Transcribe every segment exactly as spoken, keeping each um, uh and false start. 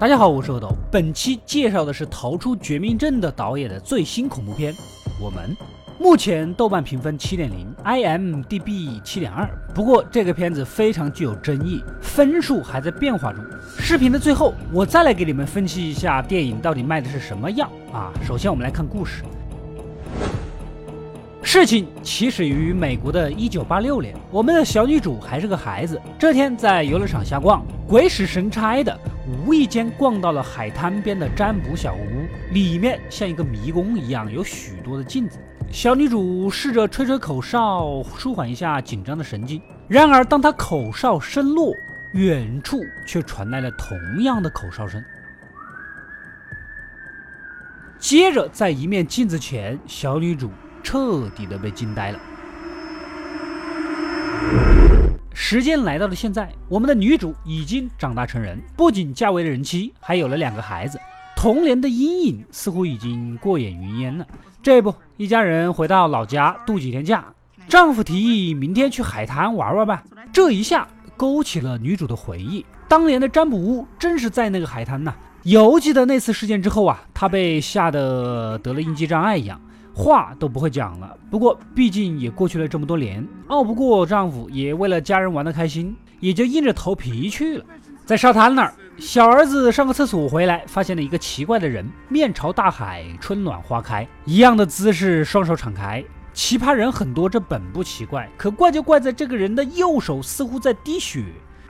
大家好，我是恶斗。本期介绍的是逃出绝命镇的导演的最新恐怖片《我们》。目前豆瓣评分 七点零 I M D B 七点二， 不过这个片子非常具有争议，分数还在变化中。视频的最后我再来给你们分析一下电影到底卖的是什么样啊。首先我们来看故事。事情起始于美国的一九八六年，我们的小女主还是个孩子，这天在游乐场瞎逛，鬼使神差的无意间逛到了海滩边的占卜小屋，里面像一个迷宫一样有许多的镜子。小女主试着吹吹口哨，舒缓一下紧张的神经，然而当她口哨声落，远处却传来了同样的口哨声。接着在一面镜子前，小女主彻底的被惊呆了。时间来到了现在，我们的女主已经长大成人，不仅嫁为了人妻，还有了两个孩子，童年的阴影似乎已经过眼云烟了。这不，一家人回到老家度几天假，丈夫提议明天去海滩玩玩吧。这一下勾起了女主的回忆，当年的占卜屋正是在那个海滩呐。犹记得那次事件之后啊，她被吓得得了应激障碍一样，话都不会讲了。不过毕竟也过去了这么多年，拗不过丈夫，也为了家人玩得开心，也就硬着头皮去了。在沙滩那儿，小儿子上个厕所回来，发现了一个奇怪的人，面朝大海，春暖花开一样的姿势，双手敞开。奇葩人很多，这本不奇怪，可怪就怪在这个人的右手似乎在滴血。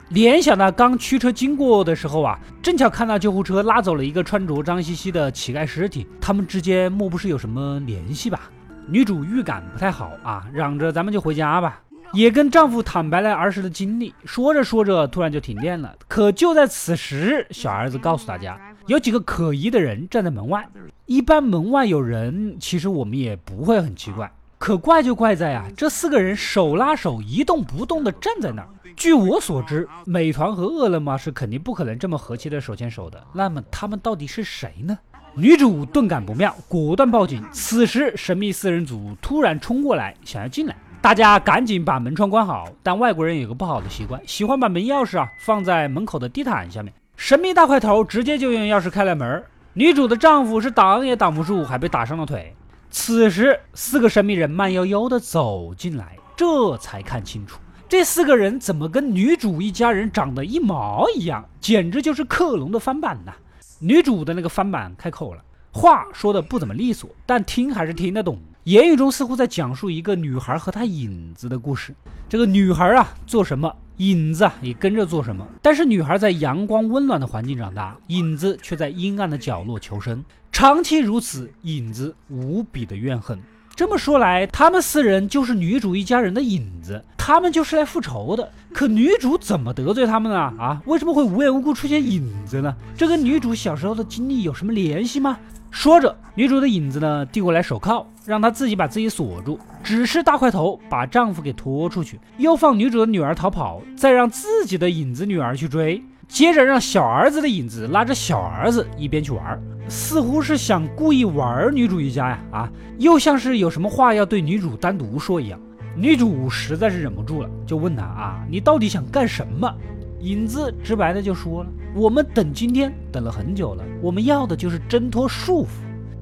联想到刚驱车经过的时候啊，正巧看到救护车拉走了一个穿着脏兮兮的乞丐尸体，他们之间莫不是有什么联系吧？女主预感不太好啊，嚷着咱们就回家吧，也跟丈夫坦白了儿时的经历。说着说着突然就停电了，可就在此时，小儿子告诉大家有几个可疑的人站在门外。一般门外有人，其实我们也不会很奇怪，可怪就怪在啊，这四个人手拉手一动不动地站在那儿。据我所知，美团和饿了么是肯定不可能这么和气的手牵手的，那么他们到底是谁呢？女主顿感不妙，果断报警。此时神秘四人组突然冲过来，想要进来，大家赶紧把门窗关好。但外国人有个不好的习惯，喜欢把门钥匙啊放在门口的地毯下面，神秘大块头直接就用钥匙开了门。女主的丈夫是挡也挡不住，还被打伤了腿。此时四个神秘人慢悠悠地走进来，这才看清楚这四个人怎么跟女主一家人长得一毛一样，简直就是克隆的翻版呐！女主的那个翻版开口了，话说的不怎么利索，但听还是听得懂，言语中似乎在讲述一个女孩和她影子的故事。这个女孩啊做什么，影子啊也跟着做什么。但是女孩在阳光温暖的环境长大，影子却在阴暗的角落求生，长期如此，影子无比的怨恨。这么说来，他们四人就是女主一家人的影子，他们就是来复仇的。可女主怎么得罪他们呢？啊，为什么会无缘无故出现影子呢？这跟女主小时候的经历有什么联系吗？说着，女主的影子呢递过来手铐，让她自己把自己锁住，只是大块头把丈夫给拖出去，又放女主的女儿逃跑，再让自己的影子女儿去追，接着让小儿子的影子拉着小儿子一边去玩，似乎是想故意玩女主一家呀，啊，又像是有什么话要对女主单独说一样。女主实在是忍不住了，就问她啊，你到底想干什么？影子直白的就说了，我们等今天等了很久了，我们要的就是挣脱束缚。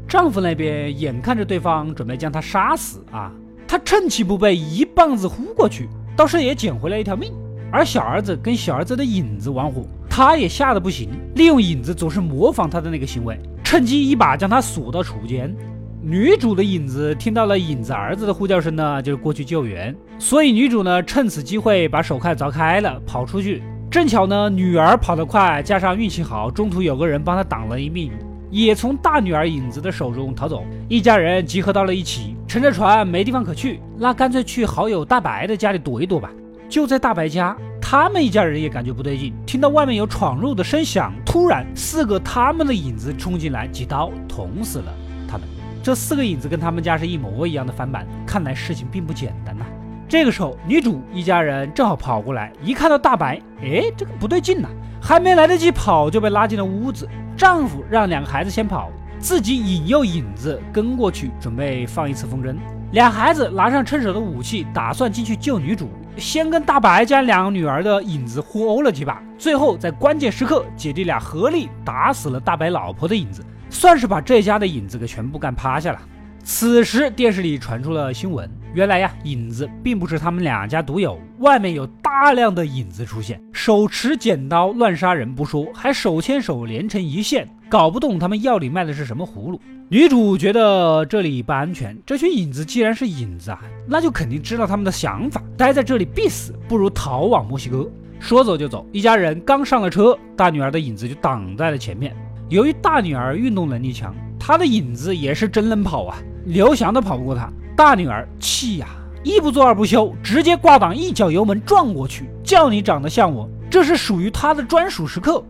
丈夫那边眼看着对方准备将她杀死啊，她趁其不备一棒子呼过去，倒是也捡回来一条命。而小儿子跟小儿子的影子玩火，她也吓得不行，利用影子总是模仿她的那个行为，趁机一把将她锁到储物间。女主的影子听到了影子儿子的呼叫声呢，就是过去救援，所以女主呢趁此机会把手铐凿开了跑出去。正巧呢，女儿跑得快，加上运气好，中途有个人帮她挡了一命，也从大女儿影子的手中逃走。一家人集合到了一起，乘着船没地方可去，那干脆去好友大白的家里躲一躲吧。就在大白家，他们一家人也感觉不对劲，听到外面有闯入的声响，突然四个他们的影子冲进来，几刀捅死了他们。这四个影子跟他们家是一模一样的翻版，看来事情并不简单呐、啊。这个时候女主一家人正好跑过来，一看到大白，哎，这个不对劲啊，还没来得及跑就被拉进了屋子。丈夫让两个孩子先跑，自己引诱影子跟过去，准备放一次风筝。俩孩子拿上趁手的武器，打算进去救女主。先跟大白家两个女儿的影子互殴了几把，最后在关键时刻姐弟俩合力打死了大白老婆的影子，算是把这家的影子给全部干趴下了。此时电视里传出了新闻，原来呀，影子并不是他们两家独有，外面有大量的影子出现，手持剪刀乱杀人不说，还手牵手连成一线，搞不懂他们药里卖的是什么葫芦。女主觉得这里不安全，这群影子既然是影子啊，那就肯定知道他们的想法，待在这里必死，不如逃往墨西哥。说走就走，一家人刚上了车，大女儿的影子就挡在了前面。由于大女儿运动能力强，她的影子也是真能跑啊，刘翔都跑不过她。大女儿气呀、啊，一不做二不休，直接挂档，一脚油门撞过去，叫你长得像我，这是属于她的专属时刻，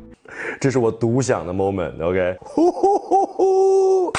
这是我独享的 moment。 OK， 呼呼呼呼。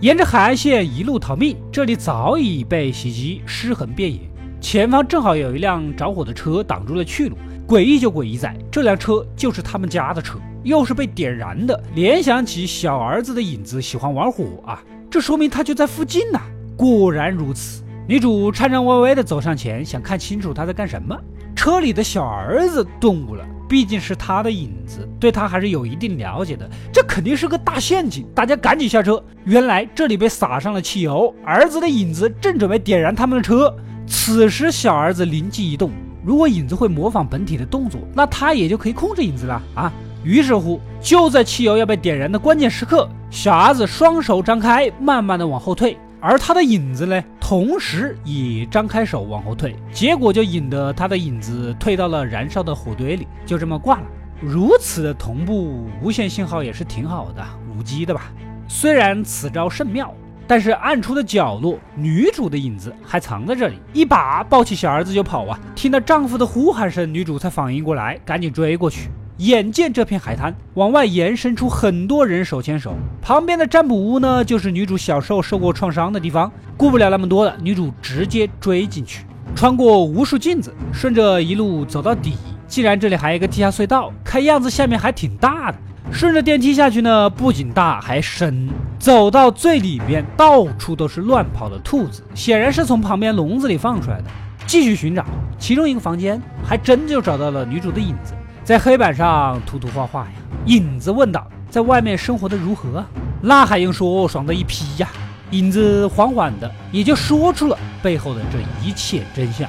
沿着海岸线一路逃命，这里早已被袭击，尸横遍野。前方正好有一辆着火的车挡住了去路。诡异就诡异在，这辆车就是他们家的车，又是被点燃的。联想起小儿子的影子喜欢玩火啊，这说明他就在附近啊。果然如此，女主颤颤巍巍地走上前，想看清楚他在干什么。车里的小儿子顿悟了，毕竟是他的影子，对他还是有一定了解的，这肯定是个大陷阱，大家赶紧下车。原来这里被撒上了汽油，儿子的影子正准备点燃他们的车。此时小儿子灵机一动，如果影子会模仿本体的动作，那他也就可以控制影子了啊！于是乎，就在汽油要被点燃的关键时刻，小儿子双手张开，慢慢的往后退，而他的影子呢，同时也张开手往后退，结果就引得他的影子退到了燃烧的火堆里，就这么挂了。如此的同步无线信号也是挺好的，无稽的吧？虽然此招甚妙，但是暗处的角落，女主的影子还藏在这里，一把抱起小儿子就跑啊！听到丈夫的呼喊声，女主才反应过来，赶紧追过去。眼见这片海滩往外延伸出很多人手牵手，旁边的占卜屋呢，就是女主小时候受过创伤的地方，顾不了那么多了，女主直接追进去，穿过无数镜子，顺着一路走到底。既然这里还有一个地下隧道，看样子下面还挺大的。顺着电梯下去呢，不仅大还深，走到最里边，到处都是乱跑的兔子，显然是从旁边笼子里放出来的。继续寻找，其中一个房间还真就找到了女主的影子，在黑板上涂涂画画呀。影子问道，在外面生活的如何啊？那还用说，爽的一批呀。影子缓缓的也就说出了背后的这一切真相。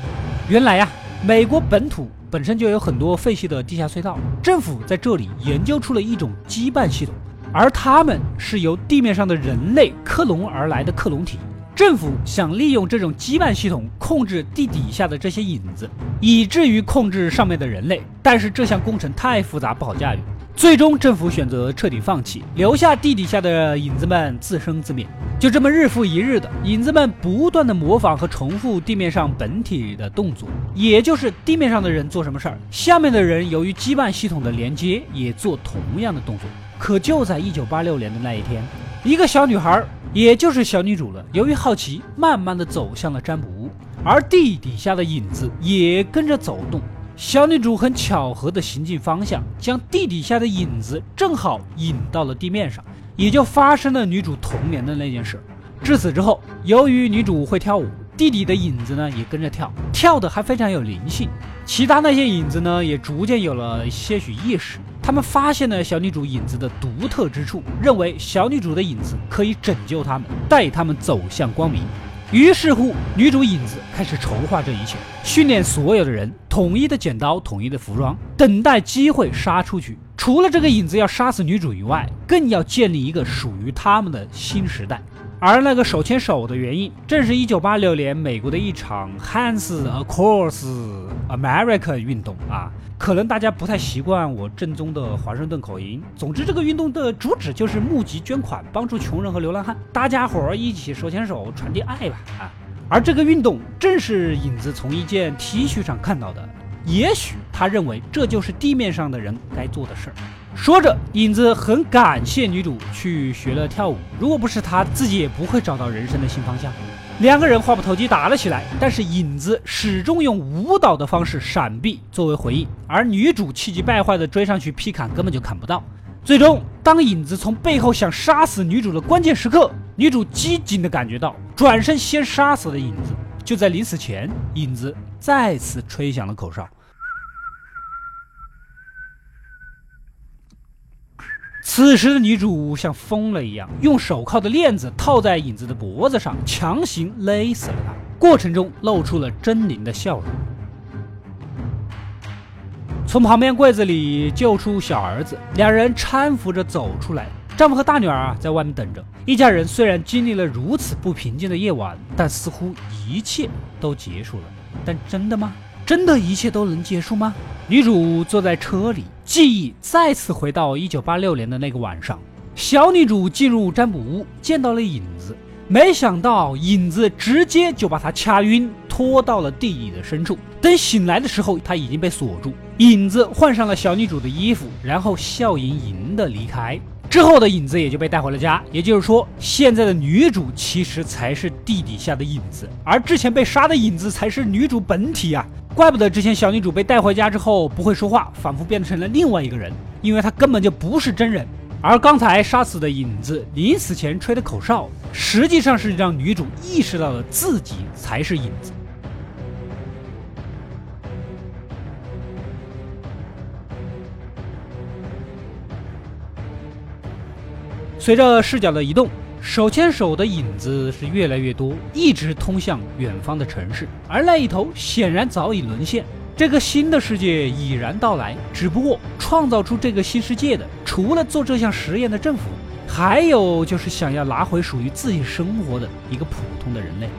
原来呀，美国本土本身就有很多废弃的地下隧道，政府在这里研究出了一种羁绊系统，而它们是由地面上的人类克隆而来的克隆体。政府想利用这种羁绊系统控制地底下的这些影子，以至于控制上面的人类，但是这项工程太复杂不好驾驭，最终政府选择彻底放弃，留下地底下的影子们自生自灭。就这么日复一日的，影子们不断的模仿和重复地面上本体的动作，也就是地面上的人做什么事儿，下面的人由于羁绊系统的连接也做同样的动作。可就在一九八六年的那一天，一个小女孩，也就是小女主了，由于好奇，慢慢的走向了占卜屋，而地底下的影子也跟着走动。小女主很巧合的行进方向，将地底下的影子正好引到了地面上，也就发生了女主童年的那件事。至此之后，由于女主会跳舞，地底的影子呢也跟着跳，跳的还非常有灵性。其他那些影子呢也逐渐有了些许意识，他们发现了小女主影子的独特之处，认为小女主的影子可以拯救他们，带他们走向光明。于是乎，女主影子开始筹划这一切，训练所有的人统一的剪刀，统一的服装，等待机会杀出去。除了这个影子要杀死女主以外，更要建立一个属于他们的新时代。而那个手牵手的原因，正是一九八六年美国的一场 Hands Across America 运动啊。可能大家不太习惯我正宗的华盛顿口音，总之这个运动的主旨就是募集捐款，帮助穷人和流浪汉，大家伙儿一起手牵手传递爱吧啊！而这个运动正是影子从一件 T 恤上看到的，也许他认为这就是地面上的人该做的事儿。说着，影子很感谢女主去学了跳舞，如果不是她，自己也不会找到人生的新方向。两个人话不投机打了起来，但是影子始终用舞蹈的方式闪避作为回应，而女主气急败坏的追上去劈砍，根本就砍不到。最终，当影子从背后想杀死女主的关键时刻，女主机警的感觉到，转身先杀死了影子。就在临死前，影子再次吹响了口哨。此时的女主像疯了一样，用手铐的链子套在影子的脖子上，强行勒死了他，过程中露出了狰狞的笑容。从旁边柜子里救出小儿子，两人搀扶着走出来。丈夫和大女儿啊在外面等着。一家人虽然经历了如此不平静的夜晚，但似乎一切都结束了。但真的吗？真的一切都能结束吗？女主坐在车里，记忆再次回到一九八六年的那个晚上。小女主进入占卜屋，见到了影子，没想到影子直接就把她掐晕，拖到了地底的深处。等醒来的时候，她已经被锁住。影子换上了小女主的衣服，然后笑盈盈的离开。之后的影子也就被带回了家，也就是说，现在的女主其实才是地底下的影子，而之前被杀的影子才是女主本体啊！怪不得之前小女主被带回家之后不会说话，仿佛变成了另外一个人，因为她根本就不是真人。而刚才杀死的影子临死前吹的口哨，实际上是让女主意识到了自己才是影子。随着视角的移动，手牵手的影子是越来越多，一直通向远方的城市，而那一头显然早已沦陷。这个新的世界已然到来，只不过创造出这个新世界的，除了做这项实验的政府，还有就是想要拿回属于自己生活的一个普通的人类。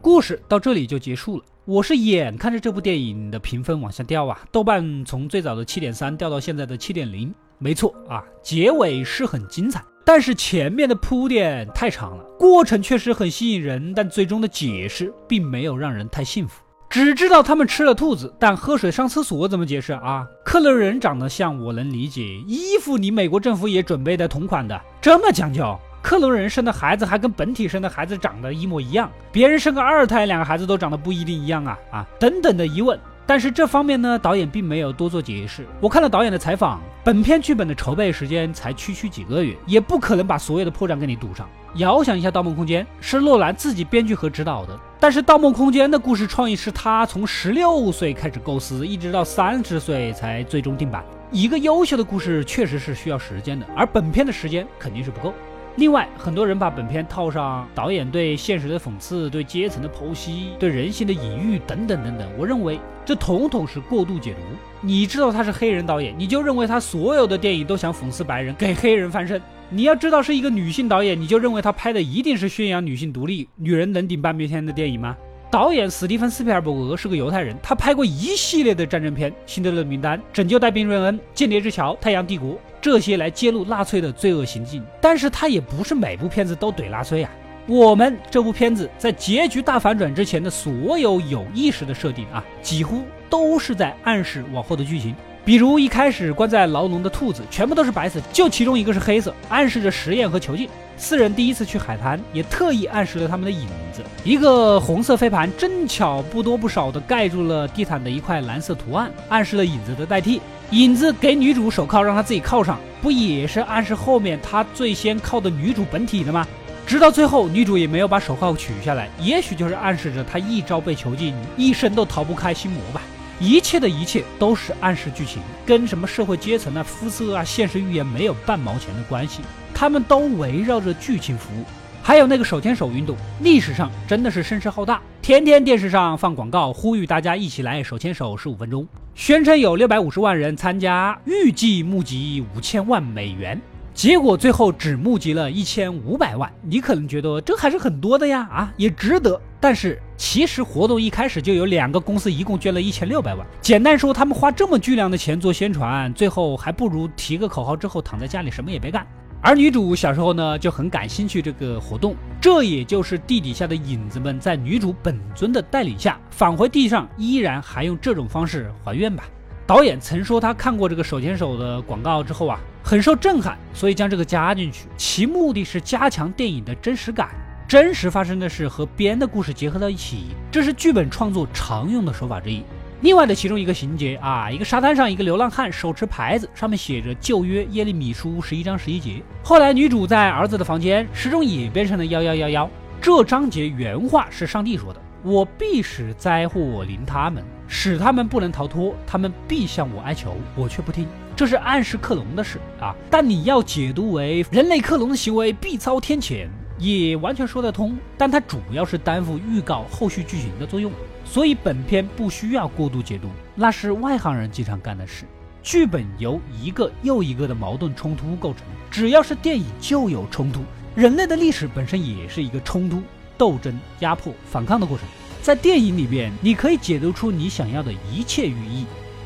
故事到这里就结束了。我是眼看着这部电影的评分往下掉啊，豆瓣从最早的 七点三 掉到现在的 七点零。没错啊，结尾是很精彩，但是前面的铺垫太长了，过程确实很吸引人，但最终的解释并没有让人太信服。只知道他们吃了兔子，但喝水上厕所怎么解释啊？克隆人长得像我能理解，衣服你美国政府也准备的同款的，这么讲究？克隆人生的孩子还跟本体生的孩子长得一模一样，别人生个二胎两个孩子都长得不一定一样啊啊等等的疑问。但是这方面呢，导演并没有多做解释。我看了导演的采访，本片剧本的筹备时间才区区几个月，也不可能把所有的破绽给你堵上。遥想一下《盗梦空间》，是诺兰自己编剧和指导的，但是《盗梦空间》的故事创意是他从十六岁开始构思，一直到三十岁才最终定版。一个优秀的故事确实是需要时间的，而本片的时间肯定是不够。另外，很多人把本片套上导演对现实的讽刺、对阶层的剖析、对人性的隐喻等等等等，我认为这统统是过度解读。你知道他是黑人导演，你就认为他所有的电影都想讽刺白人，给黑人翻身。你要知道是一个女性导演，你就认为他拍的一定是宣扬女性独立、女人能顶半边天的电影吗？导演史蒂芬·斯皮尔伯格是个犹太人，他拍过一系列的战争片，《辛德勒名单》、《拯救戴宾·瑞恩》、《间谍之桥》、《太阳帝国》，这些来揭露纳粹的罪恶行径，但是他也不是每部片子都怼纳粹啊。我们这部片子在结局大反转之前的所有有意识的设定啊，几乎都是在暗示往后的剧情。比如一开始关在牢笼的兔子全部都是白色，就其中一个是黑色，暗示着实验和囚禁。四人第一次去海滩也特意暗示了他们的影子，一个红色飞盘正巧不多不少的盖住了地毯的一块蓝色图案，暗示了影子的代替。影子给女主手铐让她自己铐上，不也是暗示后面她最先铐的女主本体的吗？直到最后女主也没有把手铐取下来，也许就是暗示着她一朝被囚禁，一生都逃不开心魔吧。一切的一切都是暗示剧情，跟什么社会阶层啊、肤色啊、现实预言没有半毛钱的关系，他们都围绕着剧情服务。还有那个手牵手运动，历史上真的是声势浩大，天天电视上放广告呼吁大家一起来手牵手十五分钟，宣称有六百五十万人参加，预计募集五千万美元，结果最后只募集了一千五百万。你可能觉得这还是很多的呀，啊，也值得。但是其实活动一开始就有两个公司一共捐了一千六百万，简单说他们花这么巨量的钱做宣传，最后还不如提个口号之后躺在家里什么也别干。而女主小时候呢就很感兴趣这个活动，这也就是地底下的影子们在女主本尊的带领下返回地上，依然还用这种方式还愿吧。导演曾说他看过这个手牵手的广告之后啊，很受震撼，所以将这个加进去，其目的是加强电影的真实感，真实发生的事和编的故事结合到一起，这是剧本创作常用的手法之一。另外的其中一个情节啊，一个沙滩上一个流浪汉手持牌子，上面写着旧约耶利米书十一章十一节，后来女主在儿子的房间时钟也变成了一一一一，这章节原话是上帝说的，我必使灾祸我临他们，使他们不能逃脱，他们必向我哀求，我却不听。这是暗示克隆的事啊，但你要解读为人类克隆的行为必遭天谴，也完全说得通，但它主要是担负预告后续剧情的作用，所以本片不需要过度解读，那是外行人经常干的事。剧本由一个又一个的矛盾冲突构成，只要是电影就有冲突，人类的历史本身也是一个冲突、斗争、压迫、反抗的过程。在电影里边，你可以解读出你想要的一切寓意，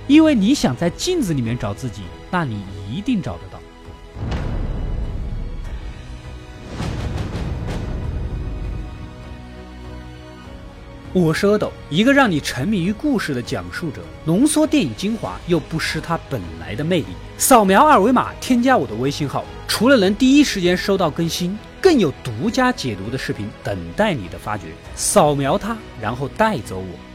因为你想在镜子里面找自己，那你一定找得到。我是阿斗，一个让你沉迷于故事的讲述者，浓缩电影精华又不失它本来的魅力。扫描二维码添加我的微信号，除了能第一时间收到更新，更有独家解读的视频等待你的发掘。扫描它，然后带走我。